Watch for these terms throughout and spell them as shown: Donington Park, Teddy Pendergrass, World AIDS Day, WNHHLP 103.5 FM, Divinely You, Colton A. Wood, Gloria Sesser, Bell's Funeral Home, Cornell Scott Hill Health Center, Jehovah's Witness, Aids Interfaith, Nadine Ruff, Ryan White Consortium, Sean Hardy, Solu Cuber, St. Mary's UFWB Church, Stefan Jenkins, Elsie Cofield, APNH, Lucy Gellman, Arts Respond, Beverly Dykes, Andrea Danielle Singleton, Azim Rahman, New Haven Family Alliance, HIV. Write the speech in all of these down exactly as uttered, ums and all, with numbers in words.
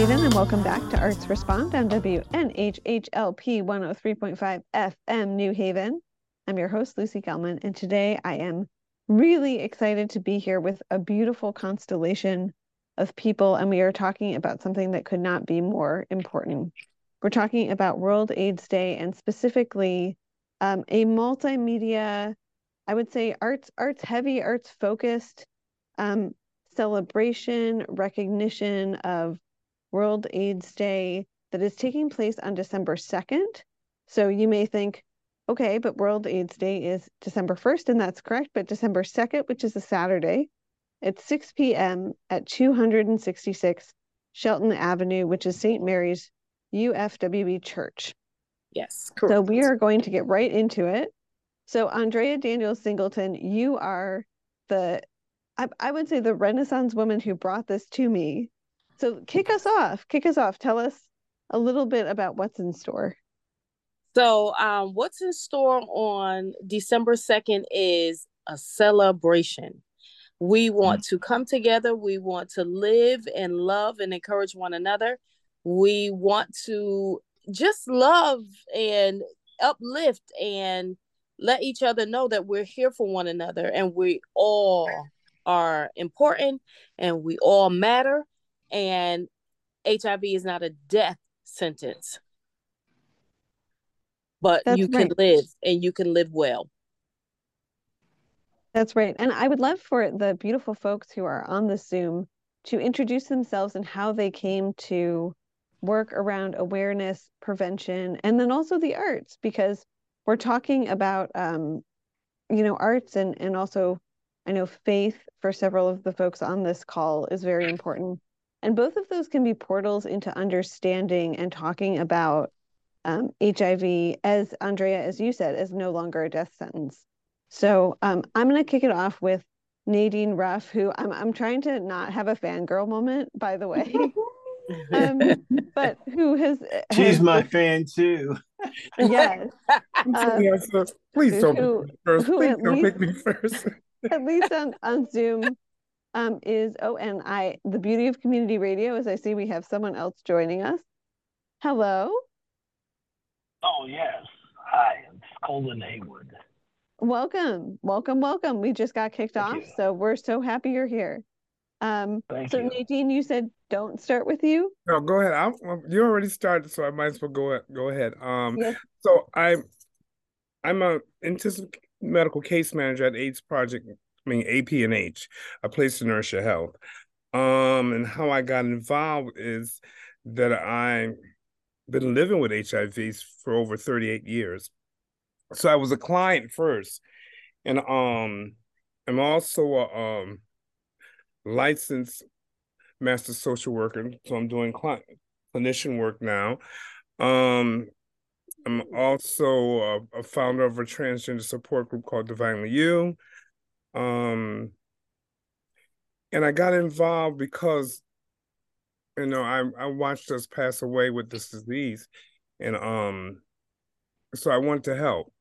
Haven, and welcome back to Arts Respond on W N H H L P one oh three point five F M, New Haven. I'm your host, Lucy Gellman, and today I am really excited to be here with a beautiful constellation of people, and we are talking about something that could not be more important. We're talking about World AIDS Day, and specifically um, a multimedia, I would say arts, arts heavy, arts focused um, celebration, recognition of World AIDS Day that is taking place on December second. So you may think, okay, but World AIDS Day is December first, and that's correct, but December second, which is a Saturday, at six p.m. at two sixty-six Shelton Avenue, which is Saint Mary's U F W B Church. Yes, correct. So we are going to get right into it. So Andrea Danielle Singleton, you are the, I, I would say the Renaissance woman who brought this to me. So kick us off, kick us off. Tell us a little bit about what's in store. So um, what's in store on December second is a celebration. We want to come together. We want to live and love and encourage one another. We want to just love and uplift and let each other know that we're here for one another, and we all are important and we all matter. And H I V is not a death sentence, but that's you can right. live, and you can live well. That's right. And I would love for the beautiful folks who are on the Zoom to introduce themselves and how they came to work around awareness, prevention, and then also the arts, because we're talking about, um, you know, arts and, and also, I know faith for several of the folks on this call is very important. And both of those can be portals into understanding and talking about um, H I V, as Andrea, as you said, is no longer a death sentence. So um, I'm going to kick it off with Nadine Ruff, who I'm, I'm trying to not have a fangirl moment, by the way, um, but who has... She's has, my fan too. Yes. um, please don't who, pick me first. Who please don't least, pick me first. At least on, on Zoom. Um, is oh, and I the beauty of community radio is I see we have someone else joining us. Hello. Oh yes, hi, it's Colton A. Wood. Welcome, welcome, welcome. We just got kicked Thank off, you. So we're so happy you're here. Um, Thank so you. Nadine, you said don't start with you. No, go ahead. I'm, you already started, so I might as well go go ahead. Um, yes. so I'm I'm a intensive medical case manager at AIDS Project. I mean, A P N H, a place to nourish your health. Um, and how I got involved is that I've been living with H I V for over thirty-eight years. So I was a client first. And um, I'm also a um, licensed master social worker. So I'm doing client, clinician work now. Um, I'm also a, a founder of a transgender support group called Divinely You. Um, and I got involved because, you know, I, I watched us pass away with this disease, and um, so I wanted to help,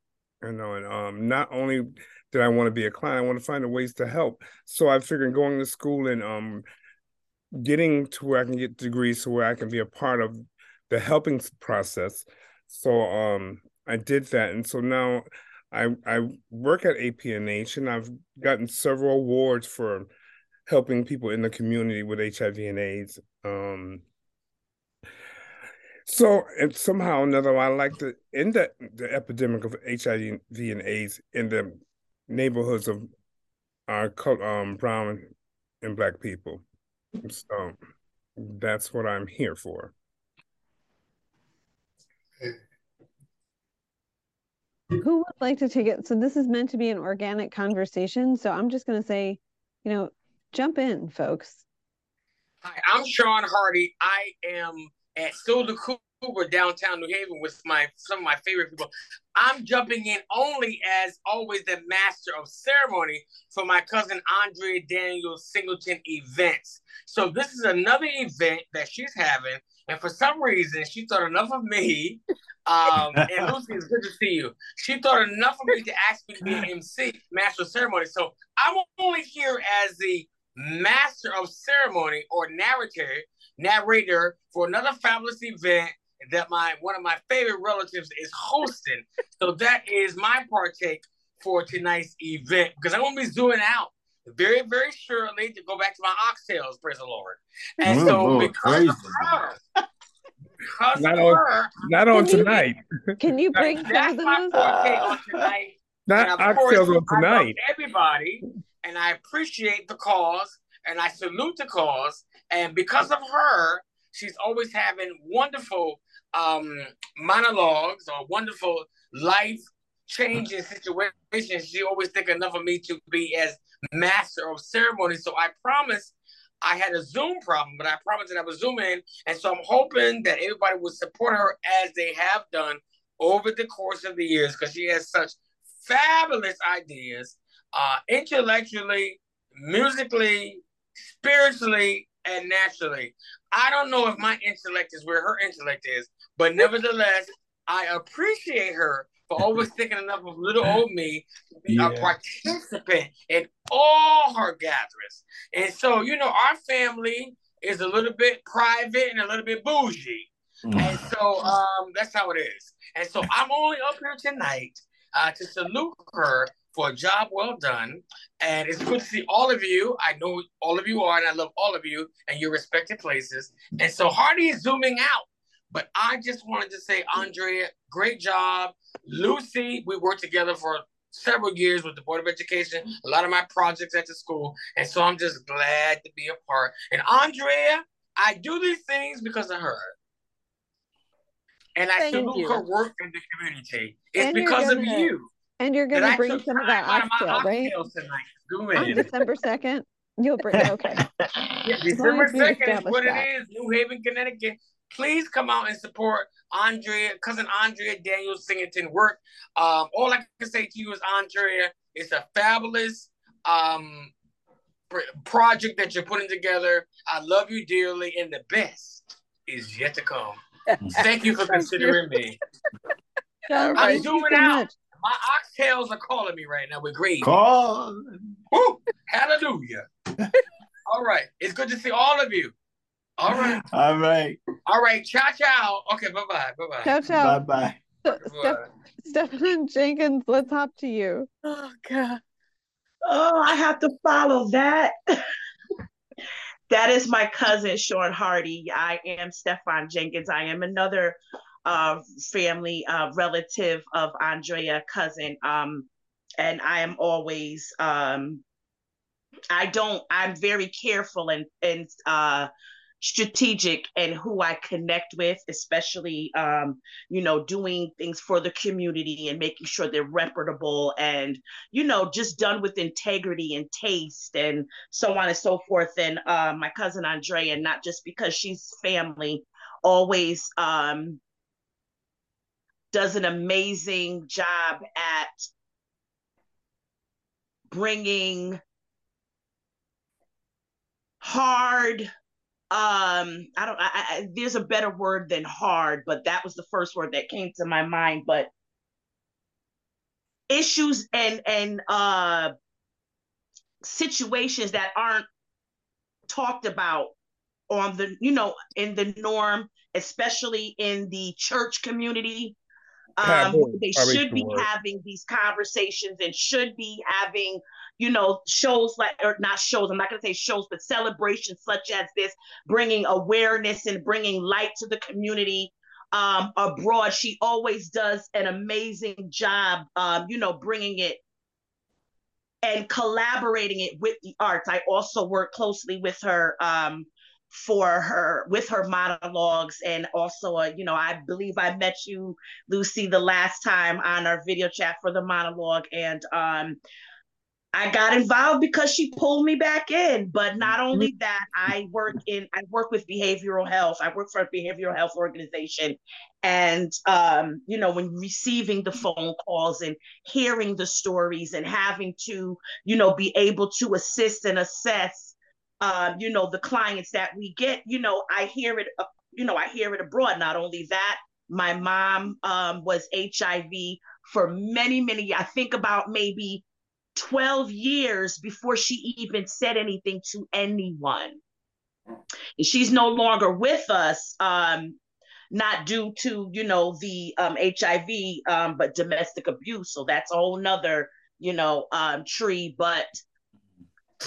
you know, and um, not only did I want to be a client, I want to find a ways to help. So I figured going to school and um, getting to where I can get degrees to where I can be a part of the helping process. So um, I did that, and so now I, I work at A P N H, and I've gotten several awards for helping people in the community with H I V and AIDS. Um, so, and somehow or another, I like to end the, the epidemic of H I V and AIDS in the neighborhoods of our um, brown and Black people. So that's what I'm here for. Who would like to take it? So this is meant to be an organic conversation. So I'm just going to say, you know, jump in, folks. Hi, I'm Sean Hardy. I am at Solu Cuber, downtown New Haven, with my some of my favorite people. I'm jumping in only as always the master of ceremony for my cousin Andrea Danielle Singleton events. So this is another event that she's having. And for some reason, she thought enough of me. Um, and Lucy, it's good to see you. She thought enough of me to ask me to be an M C, master of ceremony. So I'm only here as the master of ceremony or narrator, narrator for another fabulous event that my one of my favorite relatives is hosting. So that is my partake for tonight's event, because I'm going to be zooming out very, very surely to go back to my oxtails, praise the Lord. And oh, so Lord, because of her, because not of on, her, not on can tonight. You, can you bring that's my partake on tonight? Not oxtails on tonight. Everybody, and I appreciate the cause, and I salute the cause, and because of her, she's always having wonderful um, monologues or wonderful life changing situations. She always thinks enough of me to be as master of ceremony. So I promised, I had a Zoom problem, but I promised that I would Zoom in. And so I'm hoping that everybody will support her as they have done over the course of the years, because she has such fabulous ideas, uh, intellectually, musically, spiritually, and naturally. I don't know if my intellect is where her intellect is, but nevertheless, I appreciate her for always thinking enough of little old me to be yeah. a participant in all her gatherings. And so, you know, our family is a little bit private and a little bit bougie. Mm. And so um, that's how it is. And so I'm only up here tonight uh, to salute her for a job well done. And it's good to see all of you. I know all of you are, and I love all of you and your respective places. And so Hardy is zooming out. But I just wanted to say, Andrea, great job. Lucy, we worked together for several years with the Board of Education, a lot of my projects at the school. And so I'm just glad to be a part. And Andrea, I do these things because of her. And I salute her work in the community. It's and because of it. you. And you're going to bring some of that oxtail, right? On December second, you'll bring it. Okay. Yeah, December second is what that. it is, New Haven, Connecticut. Please come out and support Andrea, cousin Andrea Danielle Singleton work. Um, all I can say to you is, Andrea, it's a fabulous um, project that you're putting together. I love you dearly, and the best is yet to come. Thank you for considering me. John, I'm zooming out. Much. My oxtails are calling me right now with gravy. Call. Woo! Hallelujah. All right. It's good to see all of you. All right. All right. All right. Ciao, ciao. Okay, bye-bye. Bye-bye. Ciao, ciao. Bye-bye. Stefan Jenkins, let's hop to you. Oh, God. Oh, I have to follow that. That is my cousin, Sean Hardy. I am Stefan Jenkins. I am another uh, family uh, relative of Andrea, cousin. Um, and I am always, um, I don't, I'm very careful and, and, uh, strategic and who I connect with, especially, um, you know, doing things for the community and making sure they're reputable and, you know, just done with integrity and taste and so on and so forth. And uh, my cousin Andrea, not just because she's family, always um, does an amazing job at bringing hard um I don't I, I there's a better word than hard, but that was the first word that came to my mind, but issues and and uh situations that aren't talked about on the you know in the norm, especially in the church community. Um they should be having these conversations and should be having you know, shows like, or not shows, I'm not gonna say shows, but celebrations such as this, bringing awareness and bringing light to the community um, abroad. She always does an amazing job, um, you know, bringing it and collaborating it with the arts. I also work closely with her um, for her, with her monologues. And also, uh, you know, I believe I met you, Lucy, the last time on our video chat for the monologue. And, um, I got involved because she pulled me back in. But not only that, I work in I work with behavioral health. I work for a behavioral health organization. And, um, you know, when receiving the phone calls and hearing the stories and having to, you know, be able to assist and assess, uh, you know, the clients that we get, you know, I hear it, uh, you know, I hear it abroad. Not only that, my mom um, was H I V for many, many, I think about maybe twelve years before she even said anything to anyone. And she's no longer with us, um, not due to, you know, the um, H I V, um, but domestic abuse. So that's a whole nother, you know, um, tree. But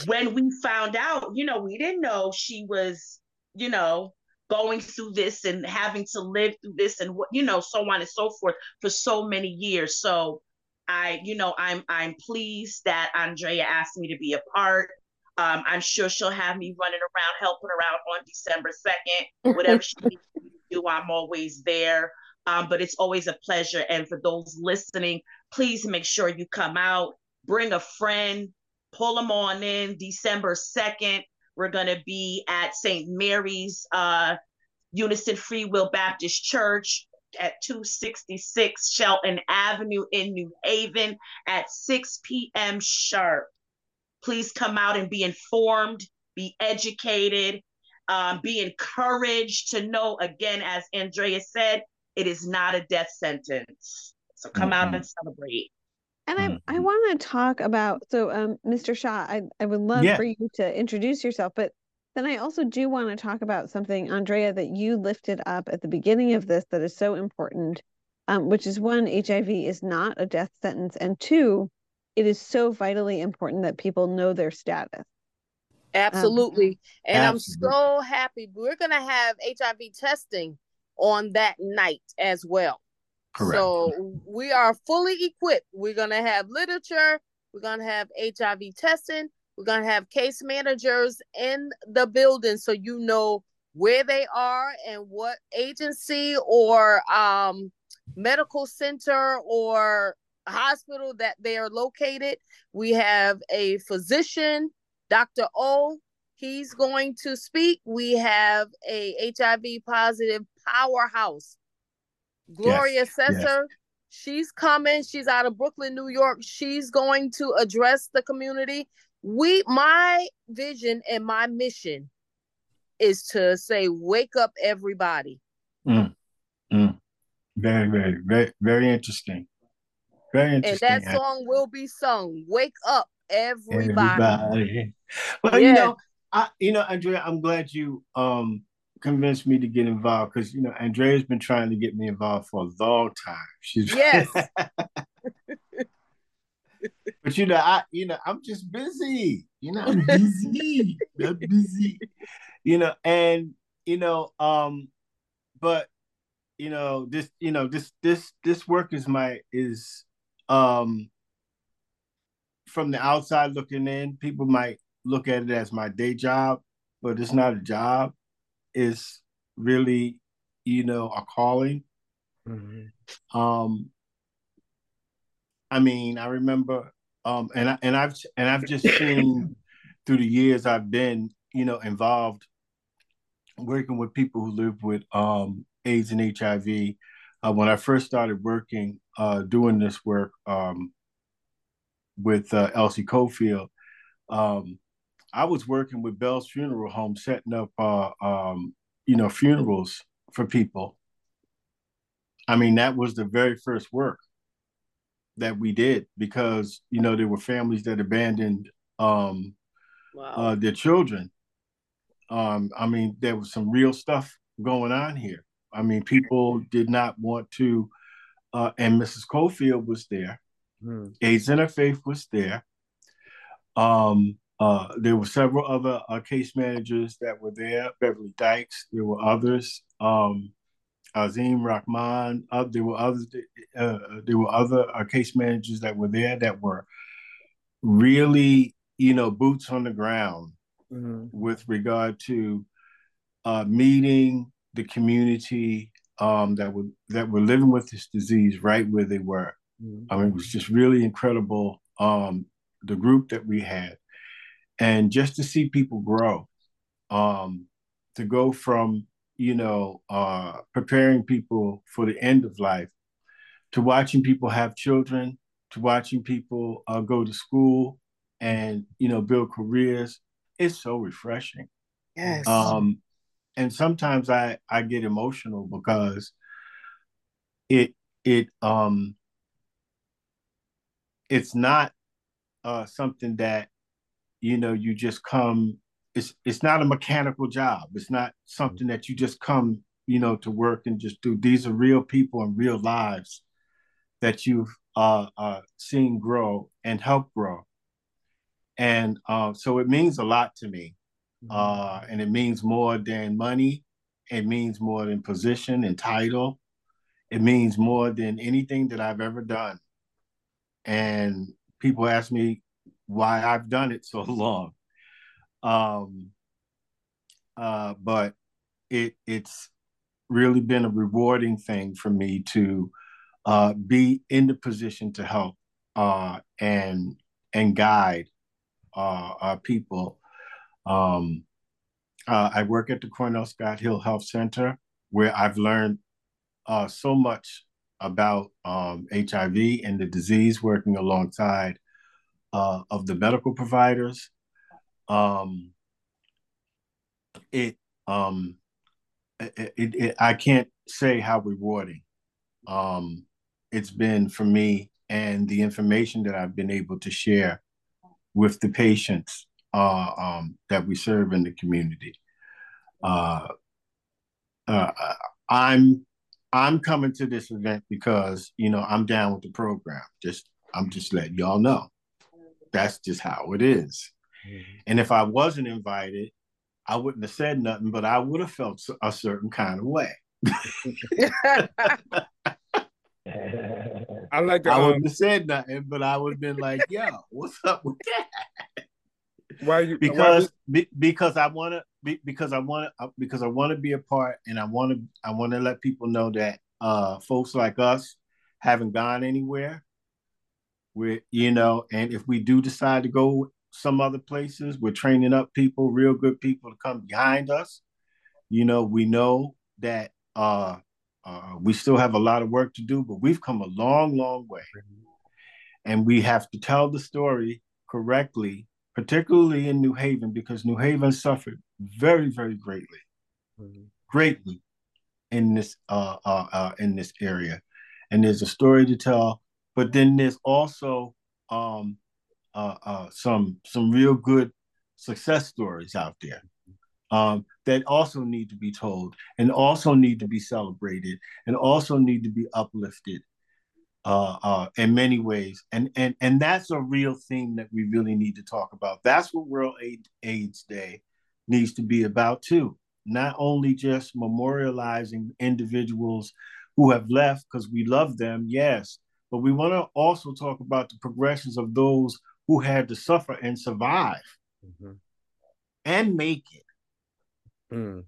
when we found out, you know, we didn't know she was, you know, going through this and having to live through this and, you know, so on and so forth for so many years. So I, you know, I'm I'm pleased that Andrea asked me to be a part. Um, I'm sure she'll have me running around, helping around on December second. Whatever she needs me to do, I'm always there. Um, but it's always a pleasure. And for those listening, please make sure you come out, bring a friend, pull them on in. December second, we're going to be at Saint Mary's uh, Unison Free Will Baptist Church at two sixty-six Shelton Avenue in New Haven at six p.m. sharp. Please come out and be informed, be educated, um, be encouraged to know, again, as Andrea said, it is not a death sentence. So come mm-hmm. out and celebrate. And I, I want to talk about, so um, Mister Shah, I, I would love yeah. for you to introduce yourself, but then I also do want to talk about something, Andrea, that you lifted up at the beginning of this that is so important, um, which is one, H I V is not a death sentence, and two, it is so vitally important that people know their status. Absolutely. Um, and absolutely. I'm so happy. We're going to have H I V testing on that night as well. Correct. So we are fully equipped. We're going to have literature. We're going to have H I V testing. We're going to have case managers in the building so you know where they are and what agency or um, medical center or hospital that they are located. We have a physician, Doctor O. He's going to speak. We have a H I V positive powerhouse, Gloria yes, Sesser. Yes. She's coming. She's out of Brooklyn, New York. She's going to address the community. We, my vision and my mission is to say, wake up, everybody. Mm, mm. Very, very, very, very interesting. Very interesting. And that song will be sung. Wake up, everybody. everybody. Well, yeah. you know, I, you know, Andrea, I'm glad you um, convinced me to get involved because, you know, Andrea's been trying to get me involved for a long time. She's yes. But you know, I, you know, I'm just busy. You know, I'm busy. I'm busy. You know, and you know, um, but you know, this, you know, this, this, this work is my is. Um, from the outside looking in, people might look at it as my day job, but it's not a job. It's really, you know, a calling. Mm-hmm. Um, I mean, I remember, um, and I, and I've and I've just seen through the years I've been, you know, involved working with people who live with um, AIDS and H I V. Uh, when I first started working, uh, doing this work um, with uh, Elsie Cofield, um, I was working with Bell's Funeral Home, setting up, uh, um, you know, funerals for people. I mean, that was the very first work that we did because, you know, there were families that abandoned um, wow. uh, their children. Um, I mean, there was some real stuff going on here. I mean, people did not want to, uh, and Missus Cofield was there. Mm. AIDS Interfaith was there. Um, uh, there were several other uh, case managers that were there, Beverly Dykes, there were others, um, Azim Rahman, uh, there were others, uh, there were other uh, case managers that were there that were really, you know, boots on the ground mm. with regard to uh, meeting the community um, that were that were living with this disease right where they were. Mm-hmm. I mean, it was just really incredible, um, the group that we had. And just to see people grow, um, to go from, you know, uh, preparing people for the end of life, to watching people have children, to watching people uh, go to school and, you know, build careers. It's so refreshing. Yes. Um, And sometimes I, I get emotional because it it um it's not uh, something that, you know, you just come, it's it's not a mechanical job. It's not something that you just come, you know, to work and just do. These are real people and real lives that you've uh, uh, seen grow and help grow. And uh, so it means a lot to me. Uh, and it means more than money. It means more than position and title. It means more than anything that I've ever done. And people ask me why I've done it so long. Um, uh, but it it's really been a rewarding thing for me to uh, be in the position to help uh, and and guide uh, our people. Um, uh, I work at the Cornell Scott Hill Health Center, where I've learned uh, so much about um, H I V and the disease, working alongside uh, of the medical providers. Um, it, um, it, it, it, I can't say how rewarding um, it's been for me, and the information that I've been able to share with the patients Uh, um, that we serve in the community. Uh, uh, I'm I'm coming to this event because, you know, I'm down with the program. Just I'm just letting y'all know. That's just how it is. Mm-hmm. And if I wasn't invited, I wouldn't have said nothing, but I would have felt a certain kind of way. I like. The, I wouldn't um... have said nothing, but I would have been like, "Yo, what's up with that?" Why you, because why you... because I want to because I want to because I want to be a part, and I want to I want to let people know that uh, folks like us haven't gone anywhere. We you know, and if we do decide to go some other places, we're training up people, real good people to come behind us. You know, we know that uh, uh, we still have a lot of work to do, but we've come a long, long way, and we have to tell the story correctly. Particularly in New Haven, because New Haven suffered very, very greatly, mm-hmm. greatly in this uh, uh, uh, in this area, and there's a story to tell. But then there's also um, uh, uh, some some real good success stories out there um, that also need to be told, and also need to be celebrated, and also need to be uplifted. Uh, uh, in many ways. And, and and that's a real theme that we really need to talk about. That's what World AIDS Day needs to be about too. Not only just memorializing individuals who have left because we love them, yes, but we want to also talk about the progressions of those who had to suffer and survive mm-hmm. and make it. Mm.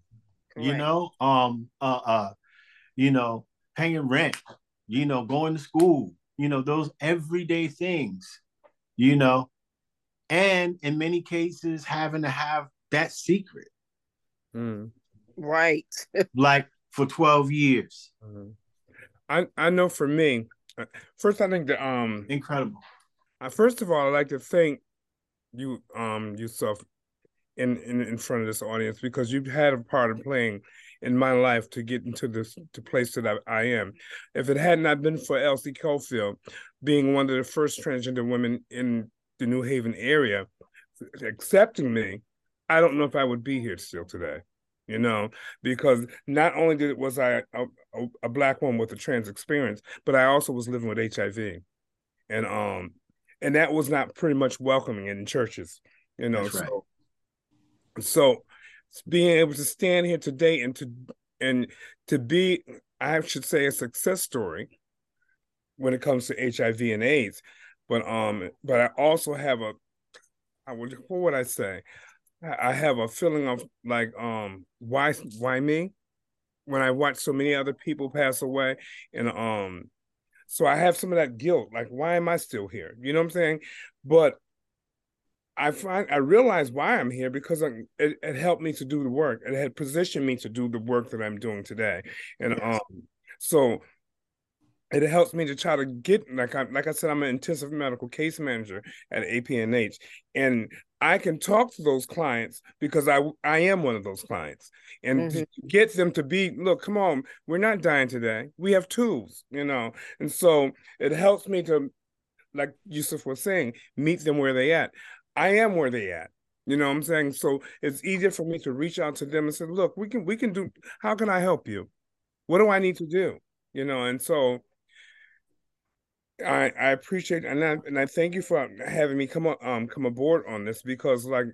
You right. know, um, uh, uh, you know, paying rent. You know, going to school, you know, those everyday things, you know, and in many cases, having to have that secret. Mm. Right. Like for twelve years. Mm-hmm. I, I know for me, first, I think the um incredible. I, first of all, I'd like to thank you, um, yourself in, in, in front of this audience, because you've had a part of playing in my life to get into this the place that I, I am. If it had not been for Elsie Cofield being one of the first transgender women in the New Haven area, accepting me, I don't know if I would be here still today. You know, because not only did was I a, a, a black woman with a trans experience, but I also was living with H I V, and um, and that was not pretty much welcoming in churches. You know, That's right. so so. Being able to stand here today and to and to be, I should say, a success story when it comes to H I V and AIDS, but um, but I also have a, I would what would I say, I have a feeling of like um, why why me, when I watch so many other people pass away, and um, so I have some of that guilt, like why am I still here? You know what I'm saying? But I find I realize why I'm here, because I, it, it helped me to do the work. It had positioned me to do the work that I'm doing today, and yes. um, so it helps me to try to get like I like I said, I'm an intensive medical case manager at A P N H, and I can talk to those clients because I I am one of those clients, and mm-hmm. to get them to be look, come on, we're not dying today. We have tools, you know, and so it helps me to like Yusuf was saying, meet them where they at. I am where they at. You know what I'm saying? So it's easier for me to reach out to them and say, look, we can, we can do, how can I help you? What do I need to do? You know, and so I I appreciate, and I, and I thank you for having me come up, um, come aboard on this, because like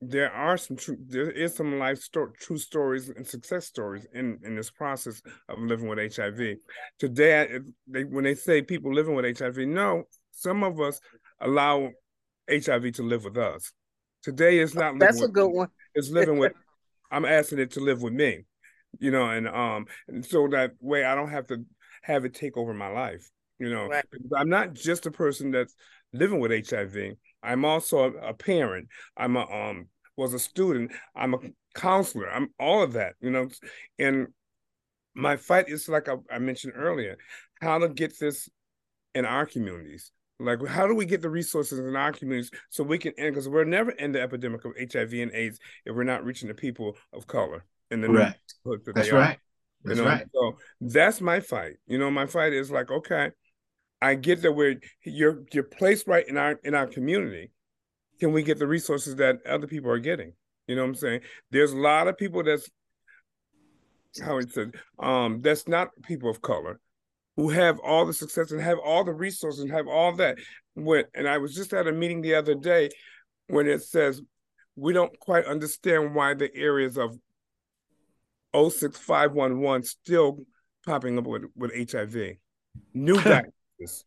there are some true, there is some life sto- true stories and success stories in, in this process of living with H I V. Today, they, when they say people living with H I V, no, some of us allow H I V to live with us. Today is not. That's a good one. It's living with. I'm asking it to live with me, you know, and um, and so that way I don't have to have it take over my life, you know. Right. I'm not just a person that's living with H I V. I'm also a, a parent. I'm a um was a student. I'm a counselor. I'm all of that, you know. And my fight is like I, I mentioned earlier, how to get this in our communities. Like, how do we get the resources in our communities so we can end? Because we'll never end the epidemic of H I V and AIDS if we're not reaching the people of color in the neighborhood that they are. That's right. That's right. So that's my fight. You know, my fight is like, okay, I get that we're you're you're placed right in our in our community. Can we get the resources that other people are getting? You know what I'm saying? There's a lot of people that's how it said um, that's not people of color, who have all the success and have all the resources and have all that. When, and I was just at a meeting the other day when it says, we don't quite understand why the areas of oh six five one one still popping up with, with H I V. New diagnosis.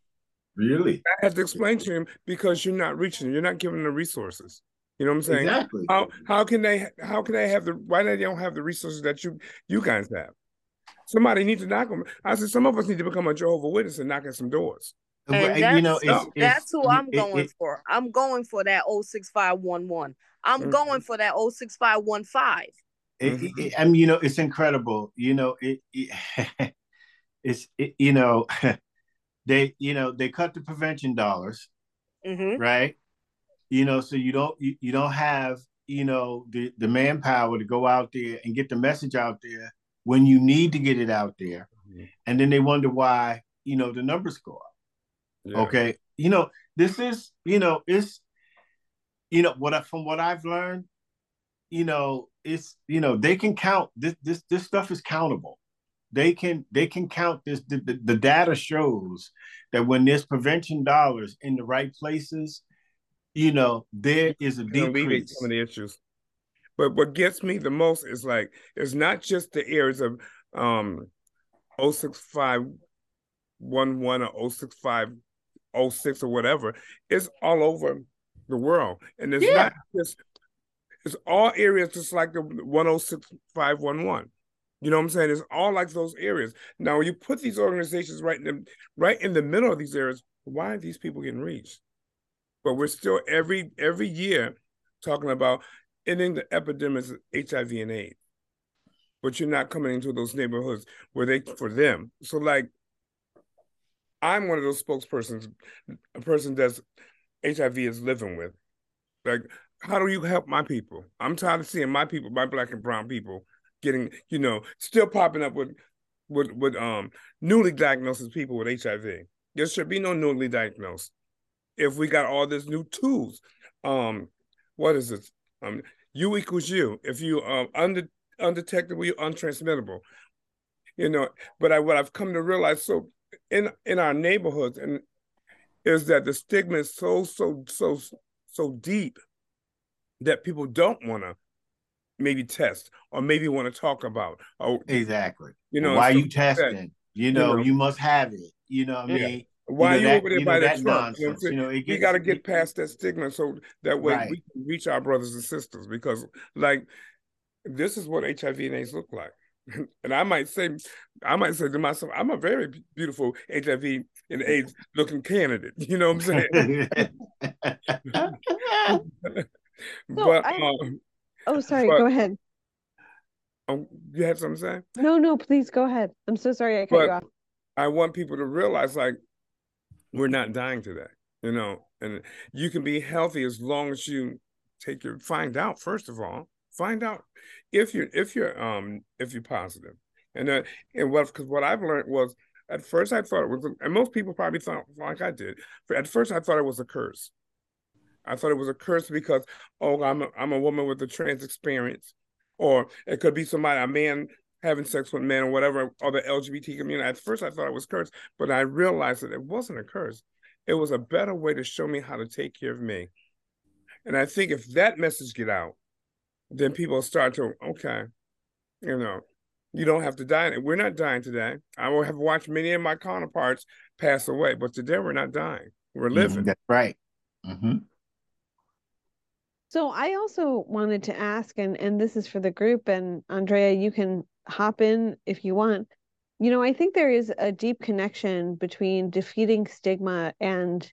Really? I had to explain to him, because you're not reaching, you're not giving them the resources. You know what I'm saying? Exactly. How, how can they, how can they have the, why they don't have the resources that you, you guys have? Somebody needs to knock them. I said, some of us need to become a Jehovah's Witness and knock at some doors. And that's, you know, it's, it's, that's who I'm going it, it, for. I'm going for that oh six five one one. I'm mm-hmm. going for that oh six five one five. It, it, it, I mean, you know, it's incredible. You know, it, it it's it, you know, they you know they cut the prevention dollars, mm-hmm. right? You know, so you don't you, you don't have you know the the manpower to go out there and get the message out there when you need to get it out there. Mm-hmm. And then they wonder why, you know, the numbers go up. Yeah. Okay. You know, this is, you know, it's, you know, what I, from what I've learned, you know, it's, you know, they can count this, this, this stuff is countable. They can, they can count this. The, the, the data shows that when there's prevention dollars in the right places, you know, there is a decrease. Some of the issues. But what gets me the most is like, it's not just the areas of um, oh six five one one or oh six five oh six or whatever. It's all over the world. And it's yeah. not just, it's all areas just like the one oh six five one one. You know what I'm saying? It's all like those areas. Now, when you put these organizations right in the, right in the middle of these areas, why are these people getting reached? But we're still every every year talking about ending the epidemics of H I V and AIDS, but you're not coming into those neighborhoods where they, for them. So like, I'm one of those spokespersons, a person that's H I V is living with. Like, how do you help my people? I'm tired of seeing my people, my black and brown people getting, you know, still popping up with, with, with um newly diagnosed people with H I V. There should be no newly diagnosed. If we got all these new tools, um, what is it? Um, you equals you. If you um under undetectable, you're untransmittable. You know, but I what I've come to realize so in in our neighborhoods and is that the stigma is so so so so deep that people don't want to maybe test or maybe want to talk about. Or, exactly. You know, why so you testing? That, you, know, you know, you must have it. You know what yeah. I mean? Why you know, are you over there by that truck? You know, you know, gets, we got to get past that stigma so that way right. we can reach our brothers and sisters, because, like, this is what H I V and AIDS look like. And I might say, I might say to myself, I'm a very beautiful H I V and AIDS looking candidate. You know what I'm saying? so but I, um, oh, sorry. But, go ahead. Um, you had something to say? No, no. Please go ahead. I'm so sorry I cut but you off. I want people to realize, like, we're not dying today, you know, and you can be healthy as long as you take your, find out, first of all, find out if you're, if you're, um, if you're positive. And, uh, and what, cause what I've learned was At first, I thought it was, and most people probably thought, like I did, at first I thought it was a curse. I thought it was a curse because, oh, I'm a, I'm a woman with a trans experience. Or it could be somebody, a man having sex with men or whatever, or the L G B T community. At first I thought it was a curse, but I realized that it wasn't a curse. It was a better way to show me how to take care of me. And I think if that message get out, then people start to, okay, you know, you don't have to die. We're not dying today. I will have watched many of my counterparts pass away, but today we're not dying. We're living. Mm-hmm, that's right. Mm-hmm. So I also wanted to ask, and, and this is for the group, and Andrea, you can hop in if you want. You know, I think there is a deep connection between defeating stigma and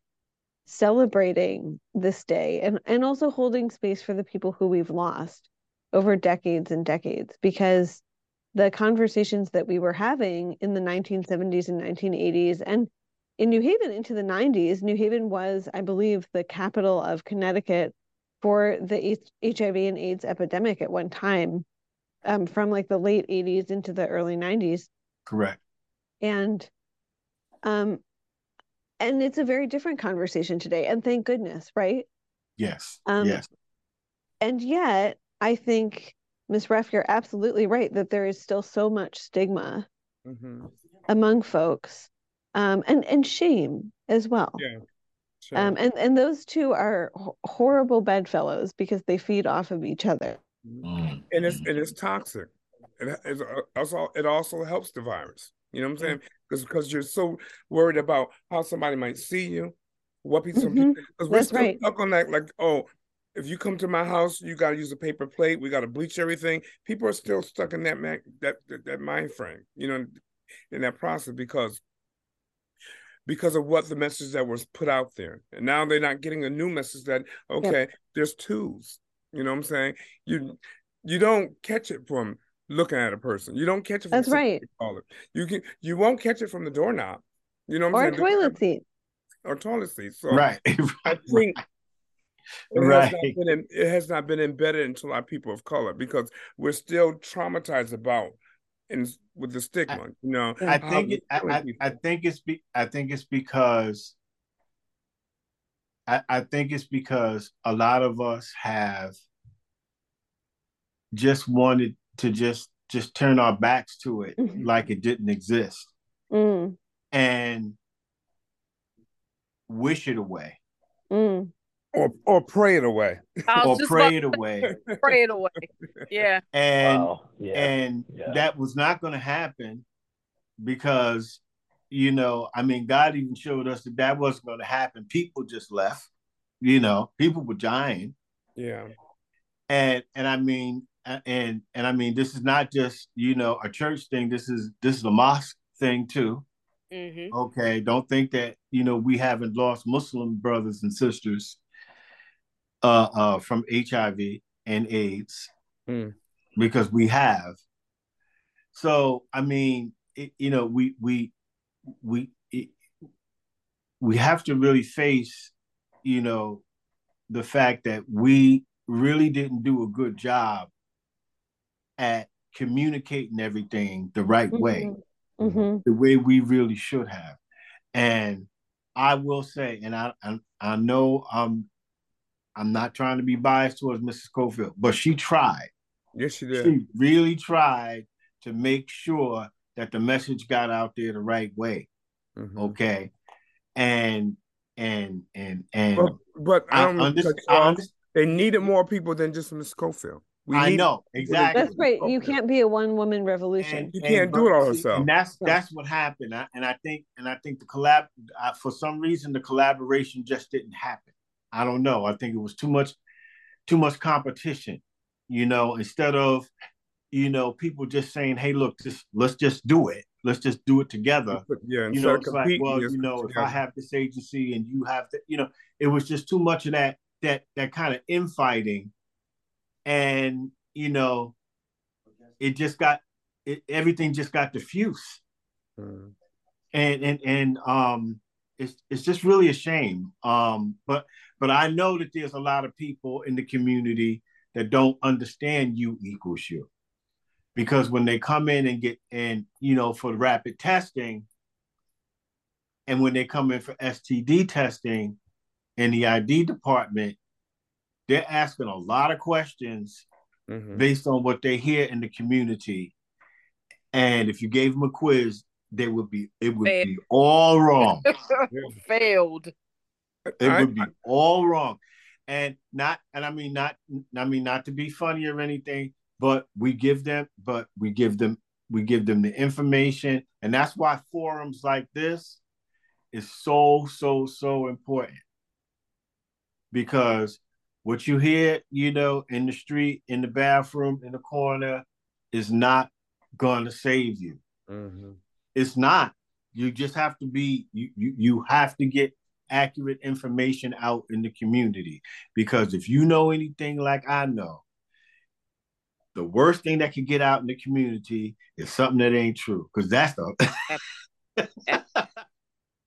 celebrating this day, and, and also holding space for the people who we've lost over decades and decades, because the conversations that we were having in the nineteen seventies and nineteen eighties and in New Haven into the nineties, New Haven was, I believe, the capital of Connecticut for the H I V and AIDS epidemic at one time, um, from like the late eighties into the early nineties. Correct. And, um, and it's a very different conversation today, and thank goodness, right? Yes, um, yes. And yet, I think, Miz Ruff, you're absolutely right that there is still so much stigma mm-hmm. among folks, um, and, and shame as well. Yeah, sure. um, and, and those two are horrible bedfellows because they feed off of each other. Mm-hmm. And it's, and it's toxic. It, it's also, it also helps the virus. You know what I'm saying? Because because you're so worried about how somebody might see you, what people. Mm-hmm. Because we're That's still right. stuck on that, like, oh, if you come to my house, you got to use a paper plate. We got to bleach everything. People are still stuck in that that that, that mind frame, you know, in that process because because of what the message that was put out there, and now they're not getting a new message that okay, yep. there's twos. You know what I'm saying? You you don't catch it from looking at a person. You don't catch it from That's right. You can you won't catch it from the doorknob. You know what I'm or saying? Or toilet seat. Or toilet seat. So right. I think it, right. has not been in, it has not been embedded into our people of color because we're still traumatized about and with the stigma. I, you know, I think it, I, I think it's be, I think it's because I, I think it's because a lot of us have just wanted to just just turn our backs to it mm-hmm. like it didn't exist mm. and wish it away mm. or or pray it away or pray it away pray it away yeah and wow. yeah. and yeah. that was not going to happen because you know I mean God even showed us that that wasn't going to happen. People just left, you know, people were dying. Yeah. And and I mean And and I mean, this is not just, you know, a church thing. This is this is a mosque thing, too. Mm-hmm. OK, don't think that, you know, we haven't lost Muslim brothers and sisters uh, uh, from H I V and AIDS, mm. because we have. So, I mean, it, you know, we we we it, we have to really face, you know, the fact that we really didn't do a good job at communicating everything the right mm-hmm. way, mm-hmm. the way we really should have. And I will say, and I, I I know I'm I'm not trying to be biased towards Missus Cofield, but she tried. Yes, she did. She really tried to make sure that the message got out there the right way. Mm-hmm. Okay, and and and and but, but I, I don't understand. Understand. They needed more people than just Missus Cofield. We I know exactly. That's right. You can't be a one-woman revolution. And, you can't and, do it all yourself. And that's yeah. that's what happened. I, and I think and I think the collab I, for some reason the collaboration just didn't happen. I don't know. I think it was too much, too much competition. You know, instead of, you know, people just saying, "Hey, look, just let's just do it. Let's just do it together." Yeah, and you know, it's like, well, you know, together. If I have this agency and you have that, you know, it was just too much of that that that kind of infighting. And, you know, it just got, it, everything just got diffuse. Mm. And, and, and um, it's, it's just really a shame. Um, but, but I know that there's a lot of people in the community that don't understand you equals you. Because when they come in and get, and, you know, for rapid testing, And when they come in for S T D testing in the I D department, they're asking a lot of questions mm-hmm. based on what they hear in the community. And if you gave them a quiz, they would be, it would failed. be all wrong. Failed. It I, would be I, all wrong. And not, and I mean, not, I mean, not to be funny or anything, but we give them, but we give them, we give them the information. And that's why forums like this is so, so, so important. Because what you hear, you know, in the street, in the bathroom, in the corner, is not going to save you. Mm-hmm. It's not. You just have to be, you, you, you have to get accurate information out in the community. Because if you know anything like I know, the worst thing that could get out in the community is something that ain't true. Because that's the...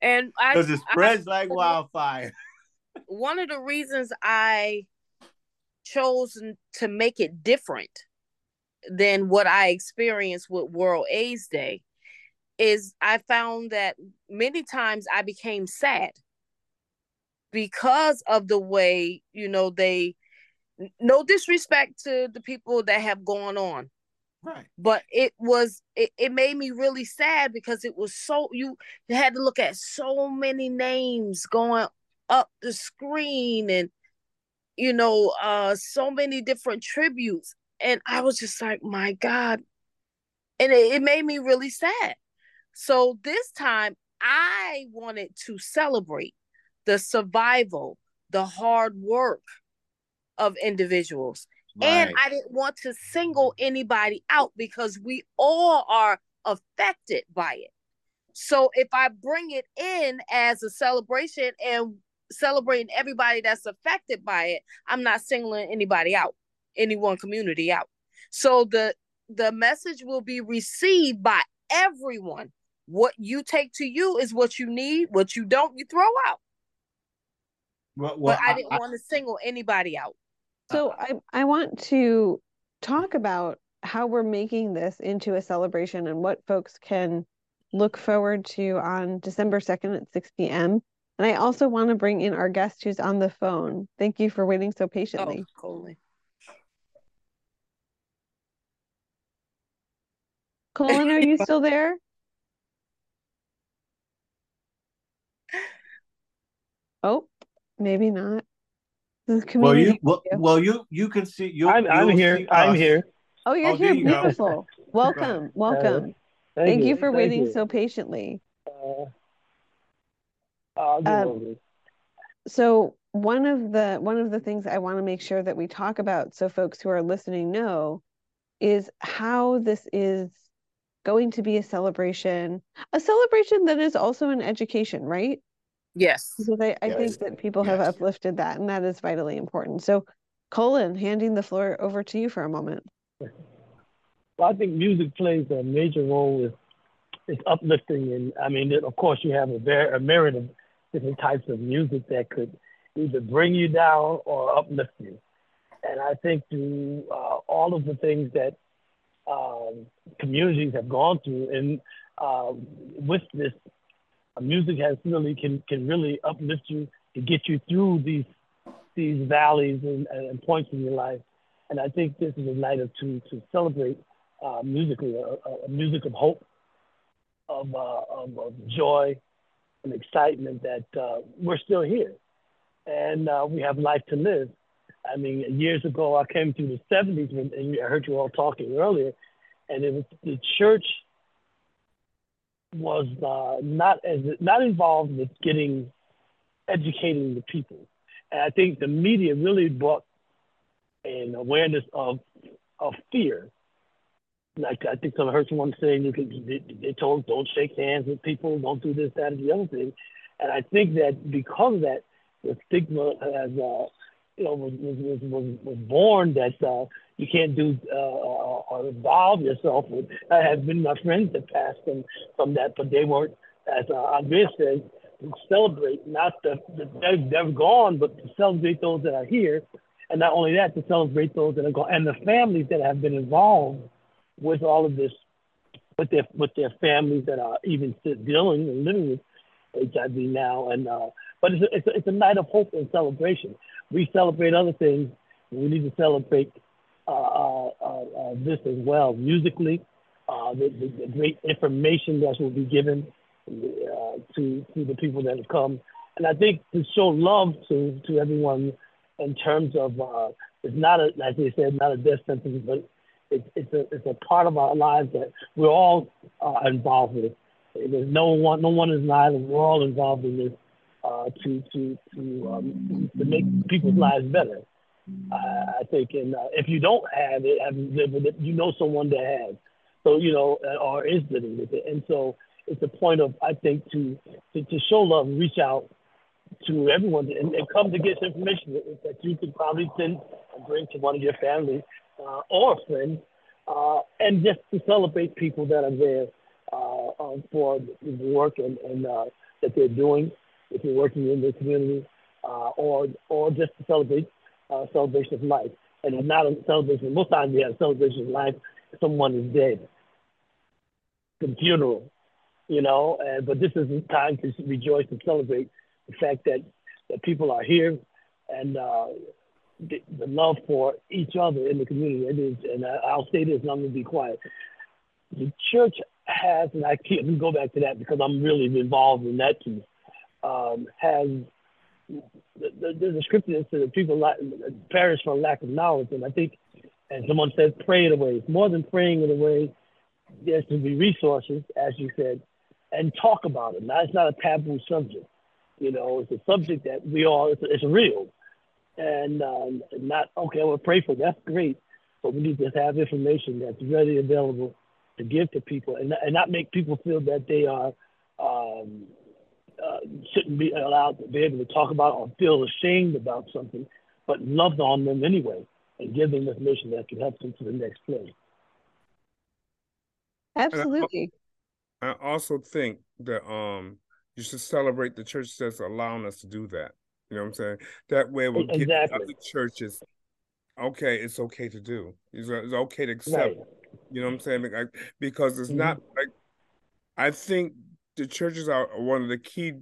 and I Because it spreads I, like wildfire. One of the reasons I chose to make it different than what I experienced with World AIDS Day is I found that many times I became sad because of the way, you know, they, no disrespect to the people that have gone on. Right. But it was, it, it made me really sad because it was so, you had to look at so many names going up the screen and, you know, uh, so many different tributes. And I was just like, my God. And it, it made me really sad. So this time I wanted to celebrate the survival, the hard work of individuals. Right. And I didn't want to single anybody out because we all are affected by it. So if I bring it in as a celebration and celebrating everybody that's affected by it, I'm not singling anybody out, any one community out. So the the message will be received by everyone. What you take to you is what you need. What you don't, you throw out. Well, well, but I, I didn't I, want to single anybody out. So I, I want to talk about how we're making this into a celebration and what folks can look forward to on December second at six p.m. And I also want to bring in our guest who's on the phone. Thank you for waiting so patiently. Oh, Colin. Colin, are you still there? Oh, maybe not. Well, you well, well you you can see you. I'm, I'm here. See I'm here. Oh, you're oh, here. You Beautiful. Go. Welcome, welcome. Uh, thank, thank you for thank waiting you. so patiently. Uh, I'll get um, over. So one of the one of the things I want to make sure that we talk about, so folks who are listening know, is how this is going to be a celebration, a celebration that is also an education, right? Yes. Because I, I yes. think that people yes. have uplifted that, and that is vitally important. So, Colin, handing the floor over to you for a moment. Well, I think music plays a major role. With, it's uplifting. And, I mean, of course, you have a, ver- a myriad of different types of music that could either bring you down or uplift you. And I think through uh, all of the things that um, communities have gone through, and uh, with this, music has really can, can really uplift you to get you through these these valleys and, and points in your life. And I think this is a night of to to celebrate uh, musically a, a music of hope, of, uh, of of joy, and excitement that uh, we're still here, and uh, we have life to live. I mean, years ago I came through the seventies, and, and I heard you all talking earlier, and it was the church was uh, not as not involved with getting educating the people, and I think the media really brought an awareness of of fear. Like I think I heard someone saying you could, they, they told don't shake hands with people, don't do this, that, and the other thing, and I think that because of that, the stigma has uh, you know was was, was, was born that uh, you can't do uh, or involve yourself with. I have been my friends that passed them from that, but they weren't, as uh, Andrea said, to celebrate, not the, the they're gone, but to celebrate those that are here. And not only that, to celebrate those that are gone and the families that have been involved with all of this, with their, with their families that are even still dealing and living with H I V now, and uh, but it's a, it's, a, it's a night of hope and celebration. We celebrate other things. We need to celebrate uh, uh, uh, this as well, musically. Uh, the, the, the great information that will be given uh, to to the people that have come, and I think to show love to to everyone in terms of uh, it's not a, as they said, not a death sentence, but It, it's a it's a part of our lives that we're all uh, involved with. There's no one no one is an island. We're all involved in this uh, to to to um, to make people's lives better. Uh, I think, and uh, if you don't have it, haven't lived with it, you know someone that has. So you know, or is living with it, and so it's a point of I think to to, to show love, and reach out to everyone, and, and come to get information that, that you could probably send and bring to one of your family. Uh, or a friend, uh, and just to celebrate people that are there uh, uh, for the work and, and uh, that they're doing, if you're working in the community, uh, or or just to celebrate uh, celebration of life. And it's not a celebration. Most times we have a celebration of life. Someone is dead. The funeral, you know. And, but this is the time to rejoice and celebrate the fact that, that people are here and. Uh, The, the love for each other in the community. It is, and I, I'll say this and I'm going to be quiet. The church has, and I can't we go back to that because I'm really involved in that piece, um, has, the, the, there's a scripture that says that people lack, perish for lack of knowledge. And I think, and someone said, pray it away. It's more than praying it away. There should be resources, as you said, and talk about it. Now, it's not a taboo subject. You know, it's a subject that we all, it's, it's real. And um, not, okay, well, pray for it. That's great. But we need to have information that's readily available to give to people and, and not make people feel that they are, um, uh, shouldn't be allowed to be able to talk about or feel ashamed about something, but love on them anyway and give them information that can help them to the next place. Absolutely. I, I also think that um, you should celebrate the church that's allowing us to do that. You know what I'm saying? That way we'll exactly. get other churches, okay, it's okay to do. It's, it's okay to accept. Right. You know what I'm saying? Like, because it's mm-hmm. not like, I think the churches are one of the key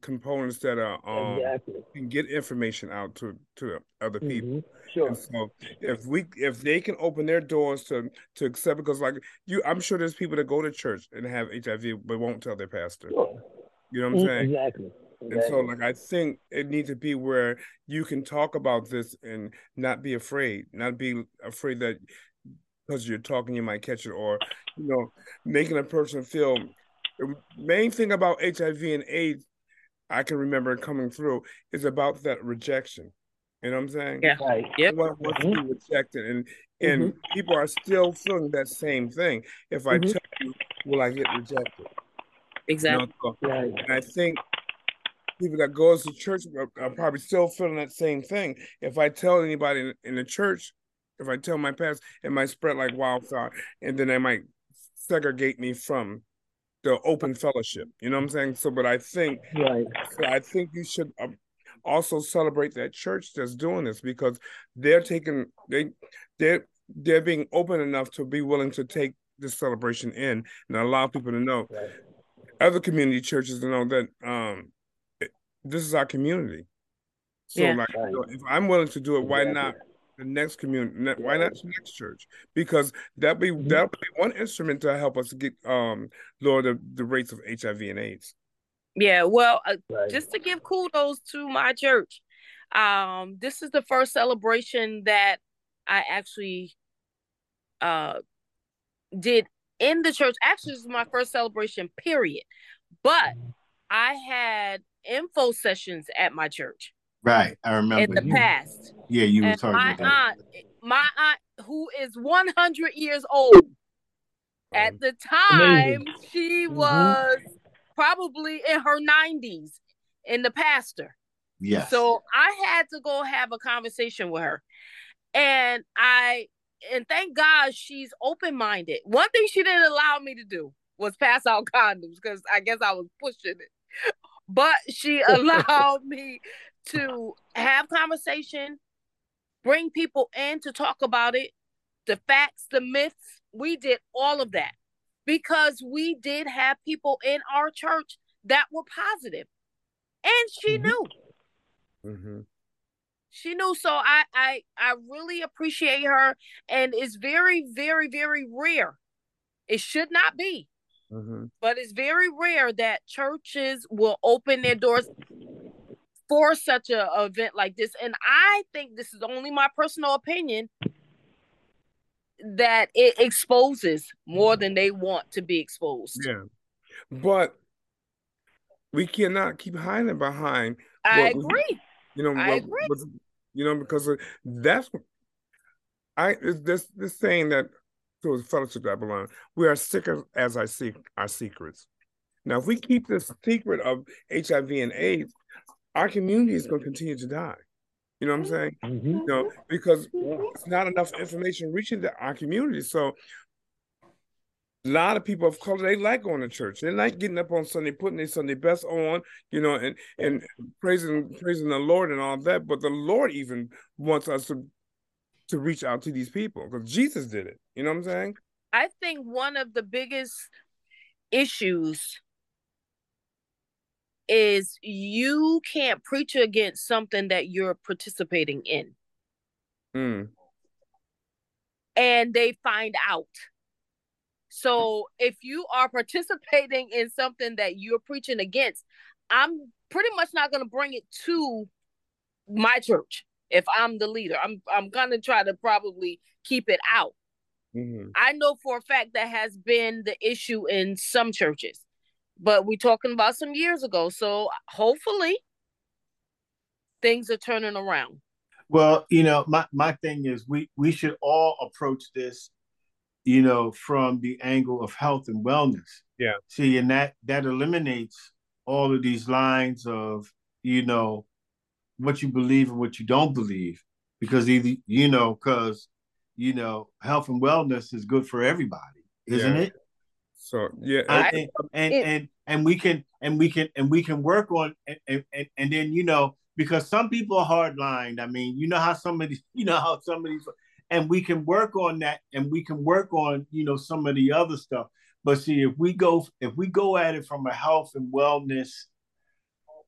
components that are um, exactly. can get information out to, to other people. Mm-hmm. Sure. And so if we if they can open their doors to to accept, because like you, I'm sure there's people that go to church and have H I V but won't tell their pastor. Sure. You know what I'm saying? Exactly. And so, like, I think it needs to be where you can talk about this and not be afraid, not be afraid that because you're talking, you might catch it, or, you know, making a person feel. The main thing about H I V and AIDS, I can remember coming through, is about that rejection. You know what I'm saying? Yeah. Like, yeah. Everyone wants to be rejected, and, and mm-hmm. people are still feeling that same thing. If I mm-hmm. tell you, will I get rejected? Exactly. You know, so, right. And I think people that goes to church are probably still feeling that same thing. If I tell anybody in, in the church, if I tell my pastor, it might spread like wildfire, and then they might segregate me from the open fellowship. You know what I'm saying? So, but I think, right. so I think you should also celebrate that church that's doing this, because they're taking they they they're being open enough to be willing to take this celebration in and allow people to know, right. other community churches to know that. Um, This is our community. So yeah. like, you know, if I'm willing to do it, why exactly. not the next community? Why not the next church? Because that'll be, mm-hmm. that'll be one instrument to help us get um, lower the, the rates of H I V and AIDS. Yeah, well, uh, right. just to give kudos to my church, um, this is the first celebration that I actually uh, did in the church. Actually, this is my first celebration, period. But I had info sessions at my church. Right, I remember. In the you, past. Yeah, you were and talking my about that. Aunt, my aunt, who is one hundred years old, oh. at the time, amazing. She mm-hmm. was probably in her nineties, in the pastor. Yes. So I had to go have a conversation with her. And I, and thank God she's open-minded. One thing she didn't allow me to do was pass out condoms, because I guess I was pushing it. But she allowed me to have conversation, bring people in to talk about it, the facts, the myths. We did all of that because we did have people in our church that were positive. And she mm-hmm. knew. Mm-hmm. She knew. So I, I, I really appreciate her. And it's very, very, very rare. It should not be. Mm-hmm. But it's very rare that churches will open their doors for such an event like this. And I think, this is only my personal opinion, that it exposes more than they want to be exposed. Yeah. But we cannot keep hiding behind. I agree. We, you know, I what, agree. What, you know, because that's what I, this, this saying that, to the fellowship that belong, we are sick as I seek our secrets. Now, if we keep this secret of H I V and AIDS, our community is going to continue to die. You know what I'm saying? Mm-hmm. You know, because it's not enough information reaching the, our community. So a lot of people of color, they like going to church. They like getting up on Sunday, putting their Sunday best on, you know, and, and praising praising the Lord and all that. But the Lord even wants us to to reach out to these people, because Jesus did it. You know what I'm saying? I think one of the biggest issues is you can't preach against something that you're participating in. Mm. And they find out. So if you are participating in something that you're preaching against, I'm pretty much not going to bring it to my church. If I'm the leader, I'm I'm going to try to probably keep it out. Mm-hmm. I know for a fact that has been the issue in some churches, but we're talking about some years ago. So hopefully things are turning around. Well, you know, my, my thing is we, we should all approach this, you know, from the angle of health and wellness. Yeah. See, and that, that eliminates all of these lines of, you know, what you believe and what you don't believe, because either, you know, because, you know, health and wellness is good for everybody, isn't yeah. it? So yeah, I, and, and and and we can and we can and we can work on and and and then, you know, because some people are hard-lined. I mean, you know how somebody, you know how somebody, and we can work on that, and we can work on, you know, some of the other stuff. But see, if we go if we go at it from a health and wellness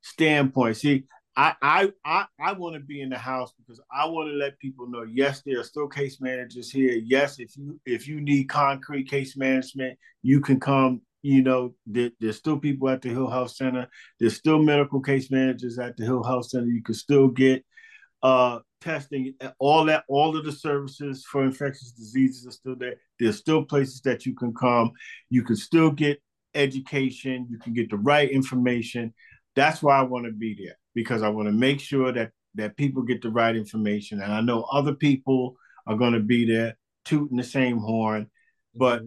standpoint, see. I I I, I want to be in the house because I want to let people know, yes, there are still case managers here. Yes, if you if you need concrete case management, you can come. You know, there, there's still people at the Hill Health Center. There's still medical case managers at the Hill Health Center. You can still get uh, testing. All that, all of the services for infectious diseases are still there. There's still places that you can come. You can still get education. You can get the right information. That's why I want to be there, because I want to make sure that, that people get the right information. And I know other people are going to be there tooting the same horn, but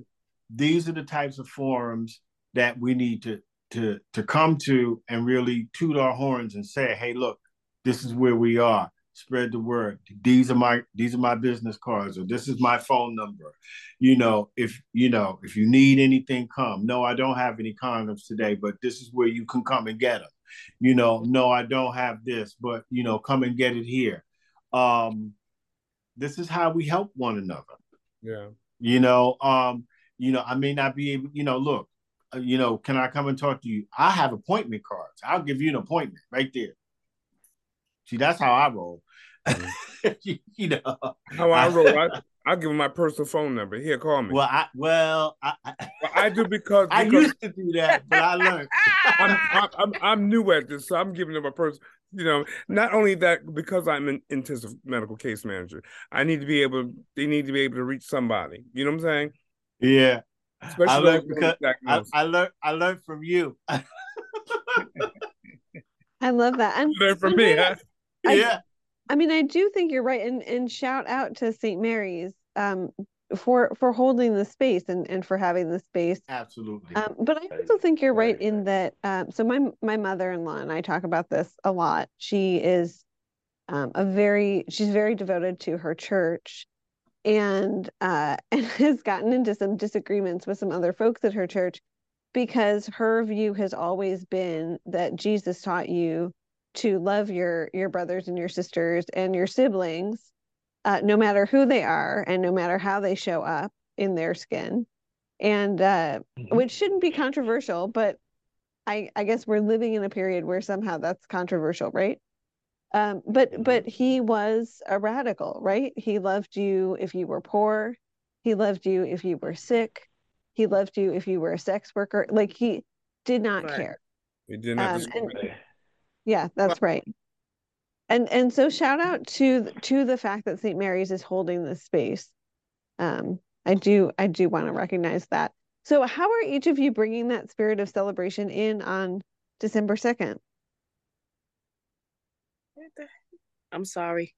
these are the types of forums that we need to, to, to come to and really toot our horns and say, hey, look, this is where we are. Spread the word. These are my, these are my business cards, or this is my phone number. You know, if, you know, if you need anything, come. No, I don't have any condoms today, but this is where you can come and get them. You know, no, I don't have this, but, you know, come and get it here. Um, this is how we help one another. Yeah. You know, um, you know, I may not be able, you know, look, uh, you know, can I come and talk to you? I have appointment cards. I'll give you an appointment right there. See, that's how I roll. You know, how I roll. I, I'll give them my personal phone number. Here, call me. Well, I well, I, I, well, I do because, because I used to do that, but I learned. I'm, I'm, I'm, I'm new at this, so I'm giving them a person. You know, not only that, because I'm an intensive medical case manager, I need to be able. They need to be able to reach somebody. You know what I'm saying? Yeah. Especially I learned because I, I learned. I learned from you. I love that. I'm, you learned from me. Huh? I, yeah. I mean, I do think you're right. And and shout out to Saint Mary's um, for for holding the space and, and for having the space. Absolutely. Um, but I also think you're right in that. Um, so my, my mother-in-law and I talk about this a lot. She is um, a very, she's very devoted to her church, and, uh, and has gotten into some disagreements with some other folks at her church, because her view has always been that Jesus taught you to love your your brothers and your sisters and your siblings, uh, no matter who they are and no matter how they show up in their skin, and uh, mm-hmm. which shouldn't be controversial, but I, I guess we're living in a period where somehow that's controversial, right? Um, but but he was a radical, right? He loved you if you were poor. He loved you if you were sick. He loved you if you were a sex worker. Like, he did not right. care. He did not um, discriminate. Yeah, that's well, right. And and so shout out to to the fact that Saint Mary's is holding this space. Um, I do I do want to recognize that. So how are each of you bringing that spirit of celebration in on December second? I'm sorry.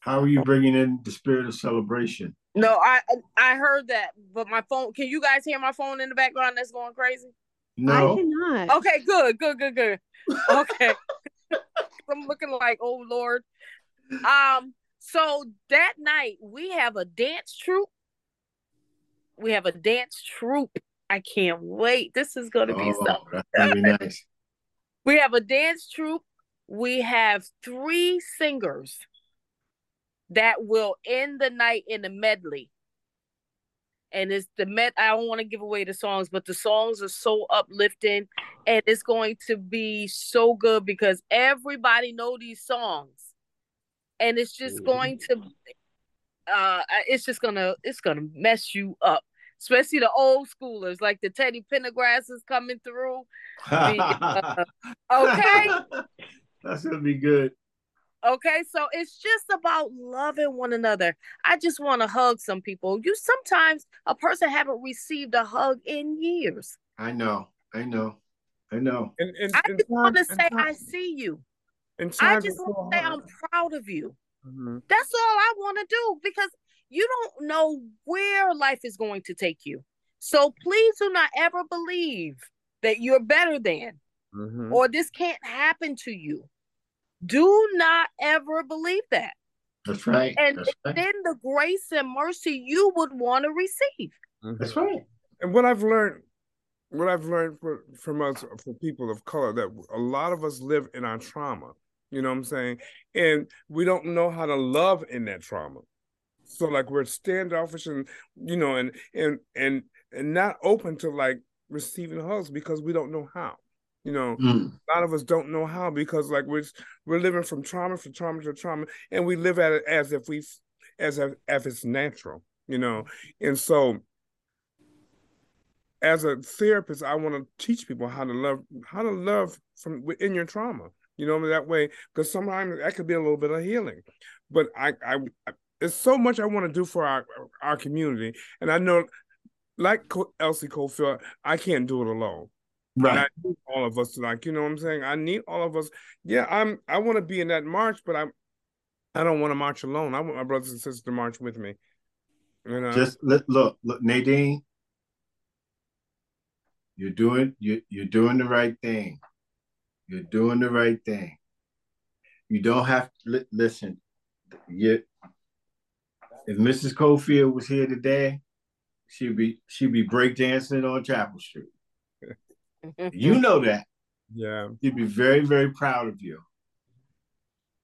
How are you bringing in the spirit of celebration? No, I I heard that, but my phone. Can you guys hear my phone in the background? That's going crazy. No, I cannot. Okay, good, good, good, good. Okay. I'm looking like, oh Lord. Um, so that night we have a dance troupe. We have a dance troupe. I can't wait. This is going to be oh, something. That's gonna be nice. We have a dance troupe. We have three singers that will end the night in a medley. And it's the med. I don't want to give away the songs, but the songs are so uplifting, and it's going to be so good because everybody know these songs, and it's just going to, uh, it's just gonna, it's gonna mess you up, especially the old schoolers like the Teddy Pendergrass is coming through. I mean, uh, okay, that's gonna be good. Okay, so it's just about loving one another. I just want to hug some people. You sometimes a person haven't received a hug in years. I know, I know, I know. And, and, I just want to say I see you. And I just want to say I'm proud of you. Mm-hmm. That's all I want to do because you don't know where life is going to take you. So please do not ever believe that you're better than mm-hmm. or this can't happen to you. Do not ever believe that. That's right. And That's right. then the grace and mercy you would want to receive. That's right. And what I've learned, what I've learned for, from us, for people of color, that a lot of us live in our trauma. You know what I'm saying? And we don't know how to love in that trauma. So like we're standoffish and, you know, and and and, and not open to like receiving hugs because we don't know how. You know, mm. a lot of us don't know how because, like, we're we're living from trauma to trauma to trauma, and we live at it as if we, as if, if it's natural, you know. And so, as a therapist, I want to teach people how to love, how to love from within your trauma, you know, that way, because sometimes that could be a little bit of healing. But I, I, I there's so much I want to do for our our community, and I know, like Elsie Cofield, I can't do it alone. Right. And I need all of us to, like, you know what I'm saying? I need all of us. Yeah, I'm I want to be in that march, but I'm I don't want to march alone. I want my brothers and sisters to march with me. You know? Just let, look, look, Nadine. You're doing you you're doing the right thing. You're doing the right thing. You don't have to li listen. You, if Missus Cofield was here today, she'd be she'd be breakdancing on Chapel Street. You know that. Yeah. You'd be very, very proud of you.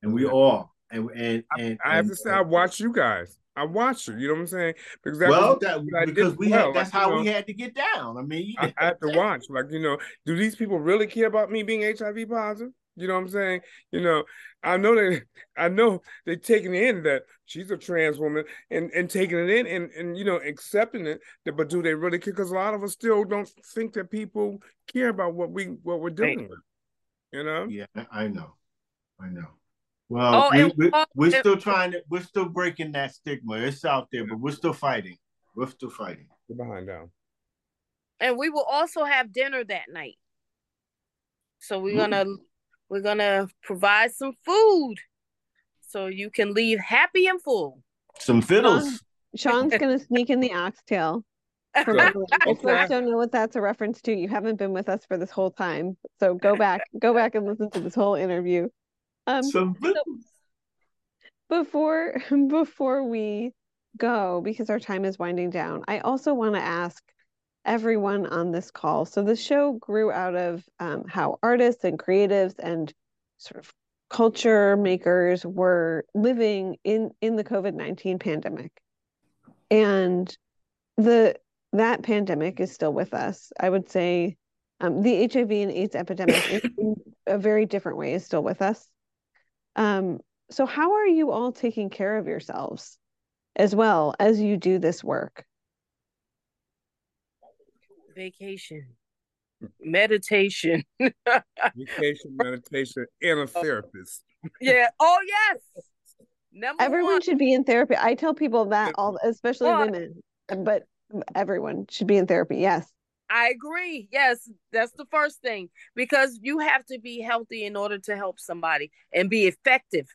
And we yeah. all. And and, and I, I have and, to say, and, I watch you guys. I watch you. You know what I'm saying? Because that well, that, because we well. had, that's like, how you know, we had to get down. I mean, you I, I have to watch. Like, you know, do these people really care about me being H I V positive? You know what I'm saying? You know, I know that I know they're taking it in that she's a trans woman and, and taking it in and, and, you know, accepting it. But do they really care? Because a lot of us still don't think that people care about what we what we're dealing with. You know? Yeah, I know. I know. Well, oh, we, and, we, we're and, still trying to we're still breaking that stigma. It's out there, but we're still fighting. We're still fighting. We're behind down. And we will also have dinner that night. So we're mm. gonna We're going to provide some food so you can leave happy and full. Some fiddles. Sean, Sean's going to sneak in the oxtail. For folks don't know what that's a reference to. You haven't been with us for this whole time. So go back. Go back and listen to this whole interview. Um, some fiddles. So before, before we go, because our time is winding down, I also want to ask everyone on this call. So the show grew out of um, how artists and creatives and sort of culture makers were living in, in the COVID nineteen pandemic. And the that pandemic is still with us. I would say Um, the H I V and AIDS epidemic in a very different way is still with us. Um, so how are you all taking care of yourselves as well as you do this work? Vacation, meditation. Vacation, meditation, and a therapist. Yeah. Oh, yes. Number everyone one. Should be in therapy. I tell people that, all, especially oh. women, but everyone should be in therapy. Yes. I agree. Yes, that's the first thing, because you have to be healthy in order to help somebody and be effective.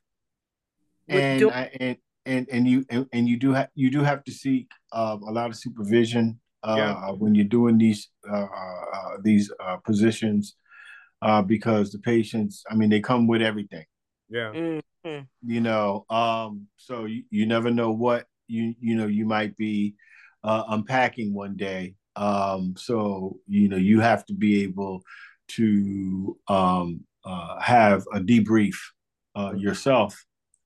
And do- I, and, and and you and, and you do have you do have to seek um, a lot of supervision uh, yeah. when you're doing these uh, uh, these uh, positions, uh, because the patients, I mean, they come with everything. Yeah. Mm-hmm. You know, um, so you, you never know what you you know you might be uh, unpacking one day. Um, so, you know, you have to be able to um, uh, have a debrief uh, yourself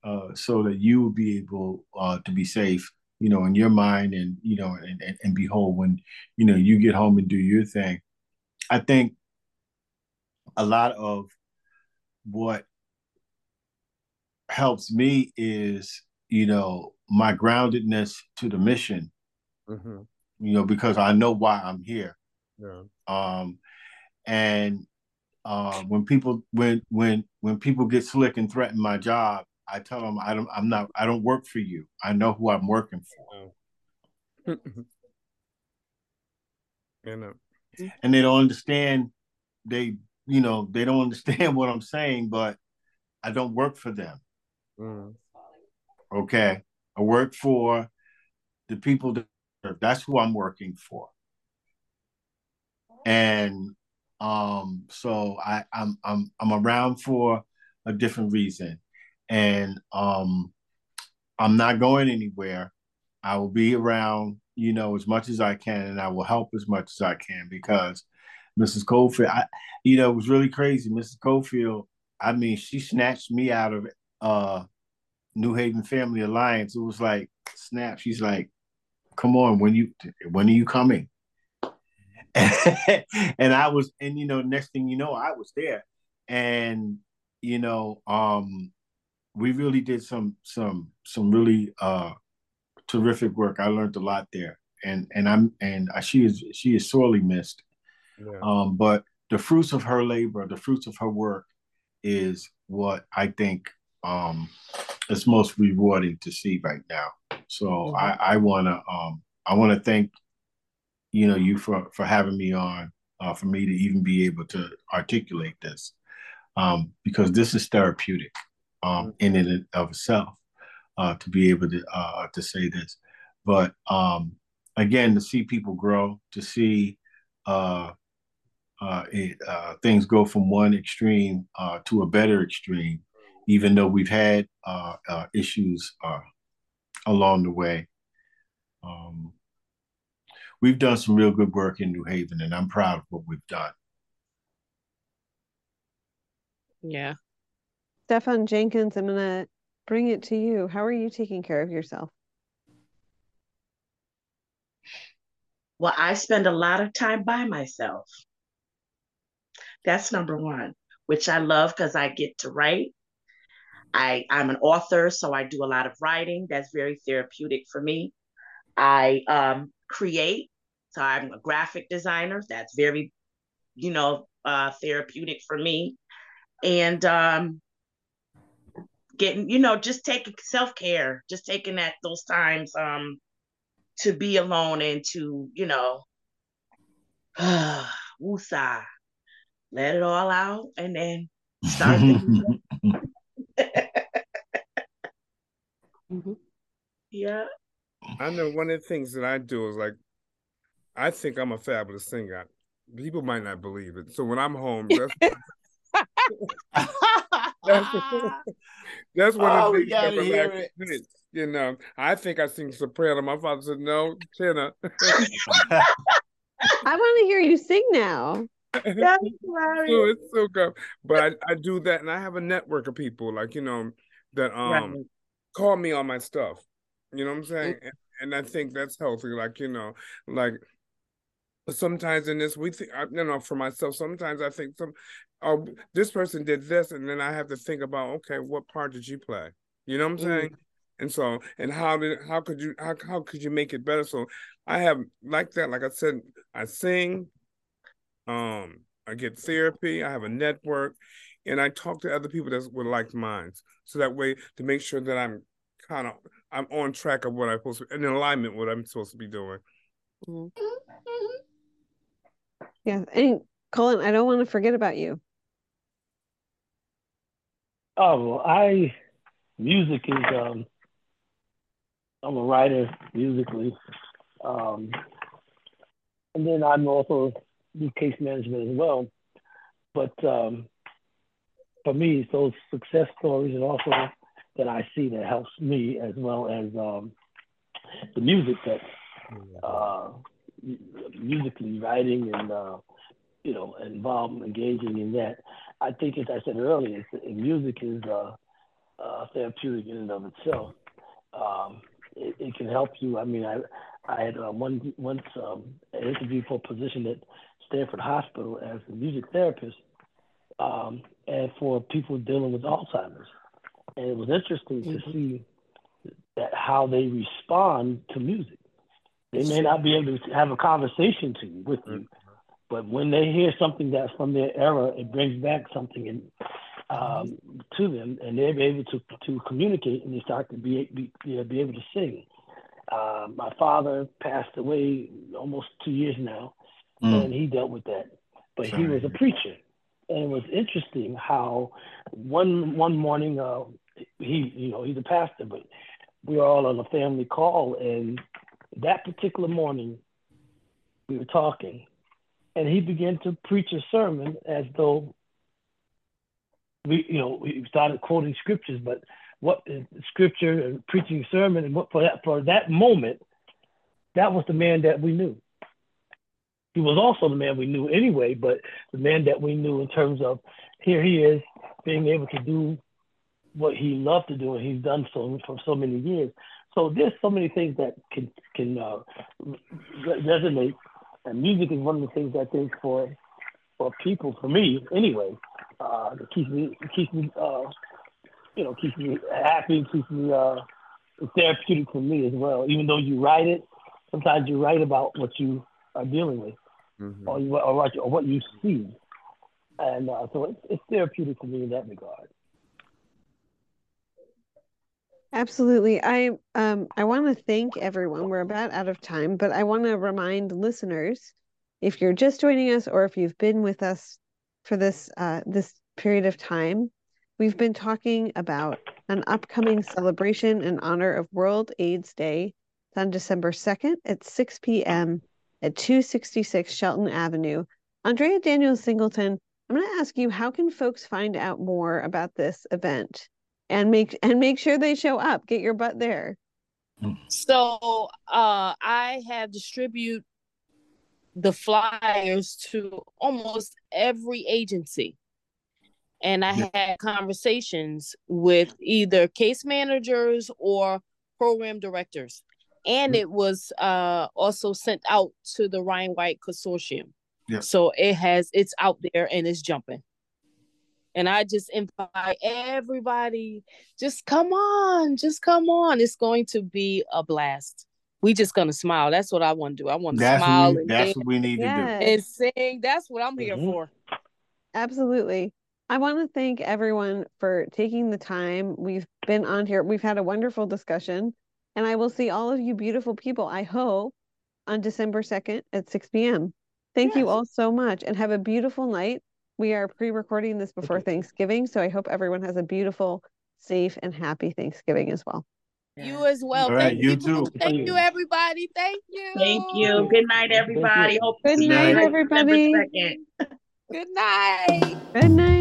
uh, so that you will be able uh, to be safe, you know, in your mind and, you know, and, and, and be whole when, you know, you get home and do your thing. I think a lot of what helps me is, you know, my groundedness to the mission. Mm-hmm. You know, because I know why I'm here. Yeah. Um, and uh, when people when when when people get slick and threaten my job, I tell them I don't I'm not I don't work for you. I know who I'm working for. Yeah. and, uh, and they don't understand. They you know they don't understand what I'm saying, but I don't work for them. Mm. Okay, I work for the people that. That's who I'm working for. And um, so I, I'm I'm I'm around for a different reason. And um, I'm not going anywhere. I will be around, you know, as much as I can, and I will help as much as I can, because Missus Cofield, I, you know, it was really crazy. Missus Cofield, I mean, she snatched me out of uh, New Haven Family Alliance. It was like, snap. She's like, come on, when you when are you coming? and I was, and you know, next thing you know, I was there, and you know, um, we really did some some some really uh, terrific work. I learned a lot there, and and I'm and she is she is sorely missed. Yeah. Um, but the fruits of her labor, the fruits of her work, is what I think um, is most rewarding to see right now. So mm-hmm. I, I wanna um I wanna thank you know you for, for having me on, uh, for me to even be able to articulate this, um, because this is therapeutic um in and of itself, uh, to be able to uh, to say this. But um again, to see people grow, to see uh uh, it, uh things go from one extreme uh, to a better extreme, even though we've had uh, uh, issues uh, along the way. Um, we've done some real good work in New Haven, and I'm proud of what we've done. Yeah. Stefan Jenkins, I'm going to bring it to you. How are you taking care of yourself? Well, I spend a lot of time by myself. That's number one, which I love because I get to write. I, I'm an author, so I do a lot of writing. That's very therapeutic for me. I um, create, so I'm a graphic designer. That's very, you know, uh, therapeutic for me. And um, getting, you know, just taking self-care, just taking that those times um, to be alone and to, you know, woosah, let it all out, and then start thinking. Mm-hmm. Yeah, I know one of the things that I do is, like, I think I'm a fabulous singer. People might not believe it. So when I'm home, that's that's, that's one oh, of the things that relaxes me. You know, I think I sing soprano. My father said, "No, tenor." I want to hear you sing now. That's hilarious. So it's so good. But I, I do that, and I have a network of people, like, you know, that um. Right. Call me on my stuff, you know what I'm saying? And, and I think that's healthy, like, you know, like sometimes in this, we think, you know, for myself, sometimes I think some, oh, this person did this, and then I have to think about, okay, what part did you play? You know what I'm mm-hmm. saying? And so, and how did, how could you, how, how could you make it better? So I have like that, like I said, I sing, um, I get therapy, I have a network, and I talk to other people that were like minds. So that way, to make sure that I'm kind of, I'm on track of what I'm supposed to, in alignment with what I'm supposed to be doing. Mm-hmm. Yeah, and Colin, I don't want to forget about you. Oh, well, I, music is, um, I'm a writer musically. Um, and then I'm also do case management as well. But um, for me, it's those success stories and also that I see that helps me, as well as um, the music that uh, musically writing and, uh, you know, involved, engaging in that. I think, as I said earlier, it's, music is uh, uh, therapeutic in and of itself. Um, It, it can help you. I mean, I I had uh, one once um, an interview for a position at Stanford Hospital as a music therapist, um, and for people dealing with Alzheimer's. And it was interesting mm-hmm. to see that how they respond to music. They may not be able to have a conversation to you, with you, mm-hmm. but when they hear something that's from their era, it brings back something in, Um, to them, and they're able to to communicate, and they start to be be, you know, be able to sing. Uh, my father passed away almost two years now, mm. and he dealt with that. But Sorry. he was a preacher, and it was interesting how one one morning uh, he you know he's a pastor, but we were all on a family call, and that particular morning we were talking, and he began to preach a sermon as though. We, you know, we started quoting scriptures, but what is scripture and preaching sermon, and what for that for that moment, that was the man that we knew. He was also the man we knew anyway, but the man that we knew in terms of here he is being able to do what he loved to do, and he's done so for so many years. So there's so many things that can can uh, resonate, and music is one of the things I think for for people, for me anyway. Uh, it keeps me, it keeps me, uh, you know, keeps me happy. Keeps me uh, therapeutic for me as well. Even though you write it, sometimes you write about what you are dealing with, mm-hmm. or, you, or, or what you see, and uh, so it's, it's therapeutic for me in that regard. Absolutely. I um I want to thank everyone. We're about out of time, but I want to remind listeners, if you're just joining us or if you've been with us for this uh, this period of time, we've been talking about an upcoming celebration in honor of World AIDS Day. It's on December second at six p.m. at two sixty-six Shelton Avenue. Andrea Danielle Singleton, I'm going to ask you, how can folks find out more about this event and make and make sure they show up? Get your butt there. So uh, I have distributed the flyers to almost every agency. And I had conversations with either case managers or program directors. And it was uh, also sent out to the Ryan White Consortium. Yeah. So it has, it's out there and it's jumping. And I just invite everybody, just come on, just come on. It's going to be a blast. We just gonna smile. That's what I want to do. I want to that's smile. We, and that's dance. What we need yes. to do. And sing. That's what I'm here mm-hmm. for. Absolutely. I want to thank everyone for taking the time. We've been on here. We've had a wonderful discussion. And I will see all of you beautiful people, I hope, on December second at six p.m. Thank yes. you all so much. And have a beautiful night. We are pre-recording this before okay. Thanksgiving. So I hope everyone has a beautiful, safe, and happy Thanksgiving as well. You as well. All right, thank you too. Thank you, everybody. Thank you. Thank you. Good night, everybody. Hope Good night, everybody. Good night. Good night.